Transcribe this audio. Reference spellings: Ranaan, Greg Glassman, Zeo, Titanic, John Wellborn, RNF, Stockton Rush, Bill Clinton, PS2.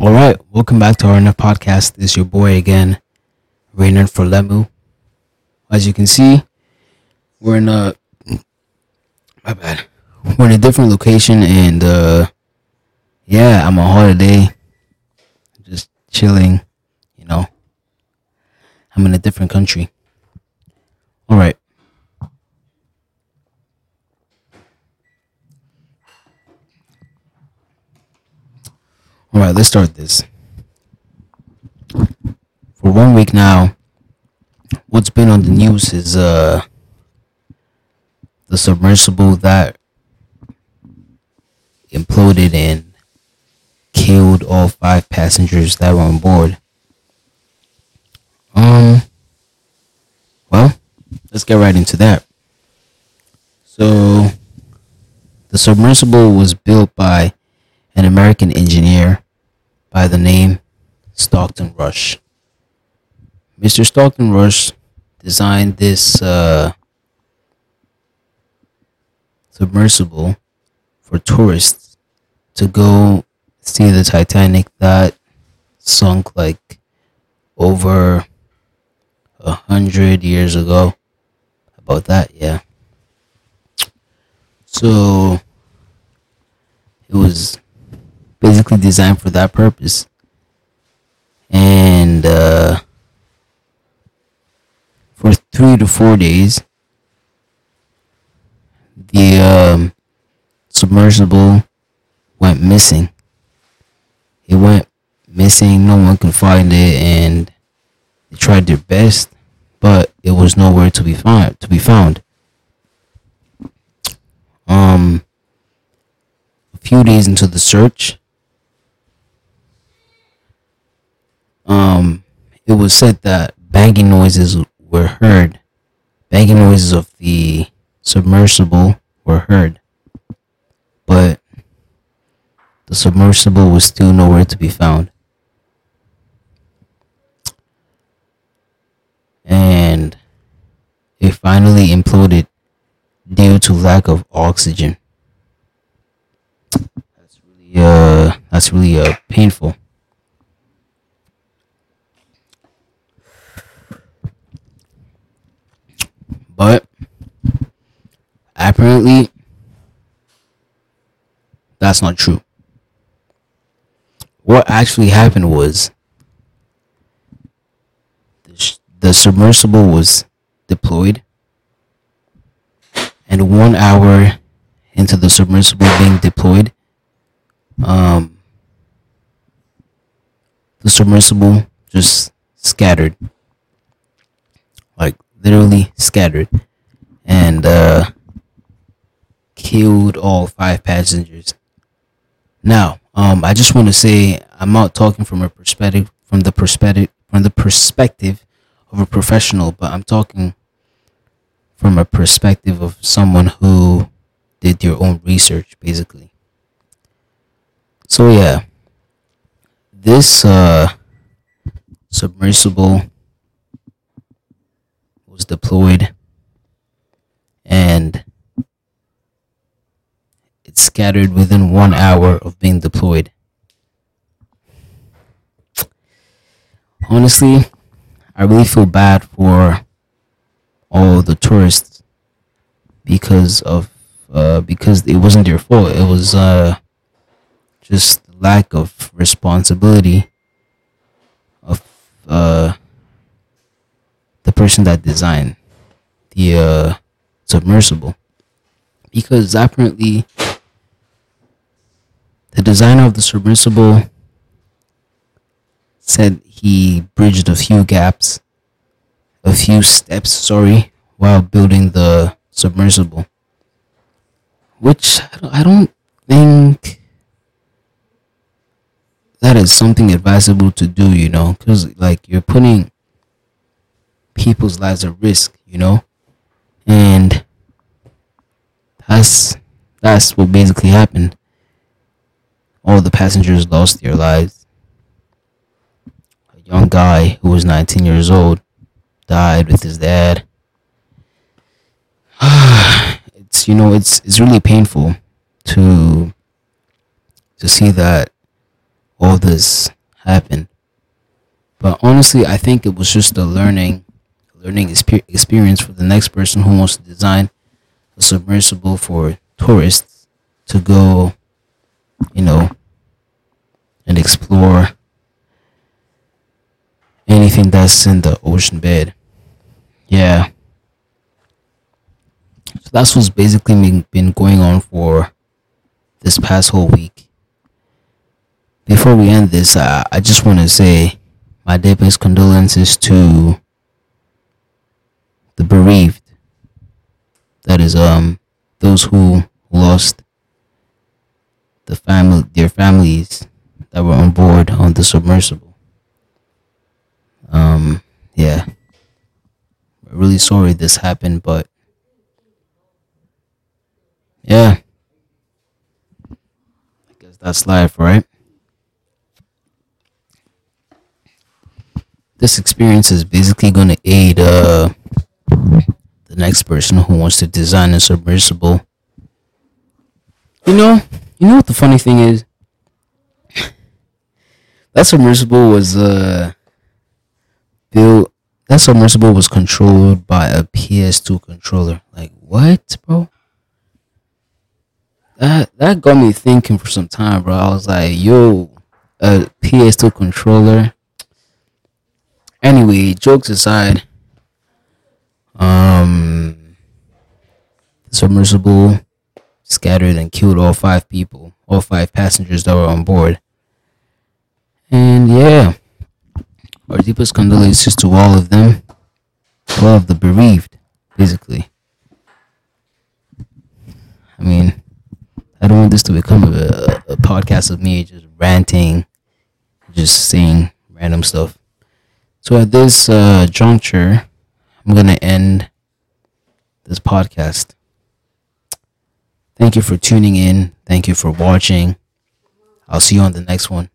All right, welcome back to RNF podcast. It's your boy again, Ranaan for Lemu. As you can see, we're in a different location, and I'm on holiday, just chilling. You know, I'm in a different country. All right. Alright, let's start this. For 1 week now, what's been on the news is the submersible that imploded and killed all 5 passengers that were on board. Well, let's get right into that. So, the submersible was built by an American engineer by the name Stockton Rush. Mr. Stockton Rush designed this submersible for tourists to go see the Titanic that sunk like over 100 years ago. About that, yeah. So it was basically designed for that purpose, and for 3 to 4 days the submersible went missing. No one could find it, and they tried their best, but it was nowhere to be found. A few days into the search, it was said that banging noises were heard. Banging noises of the submersible were heard, but the submersible was still nowhere to be found. And it finally imploded due to lack of oxygen. That's really painful. But apparently, that's not true. What actually happened was the submersible was deployed, and 1 hour into the submersible being deployed, the submersible just scattered. Like, literally scattered, and killed all 5 passengers. Now, I just want to say I'm not talking from a perspective of a professional, but I'm talking from a perspective of someone who did their own research, basically. So yeah, this submersible was deployed, and it scattered within 1 hour of being deployed. Honestly, I really feel bad for all the tourists because it wasn't their fault. It was just lack of responsibility of the person that designed the submersible, because apparently the designer of the submersible said he bridged a few steps while building the submersible, which I don't think that is something advisable to do, you know, because like you're putting people's lives at risk, you know, and that's what basically happened. All the passengers lost their lives. A young guy who was 19 years old died with his dad. It's really painful to see that all this happened. But honestly, I think it was just a learning experience for the next person who wants to design a submersible for tourists to go, you know, and explore anything that's in the ocean bed. Yeah. So that's what's basically been going on for this past whole week. Before we end this, I just want to say my deepest condolences to the bereaved. That is, those who lost their families that were on board on the submersible. Yeah. I'm really sorry this happened, but yeah. I guess that's life, right? This experience is basically going to aid the next person who wants to design a submersible. You know what the funny thing is? That submersible was controlled by a PS2 controller. Like, what, bro? That got me thinking for some time, bro. I was like, yo, a PS2 controller. Anyway, jokes aside, the submersible scattered and killed all five passengers that were on board. And yeah, our deepest condolences to all of them, all of the bereaved, basically. I mean, I don't want this to become a podcast of me just ranting, just saying random stuff. So at this juncture, I'm going to end this podcast. Thank you for tuning in. Thank you for watching. I'll see you on the next one.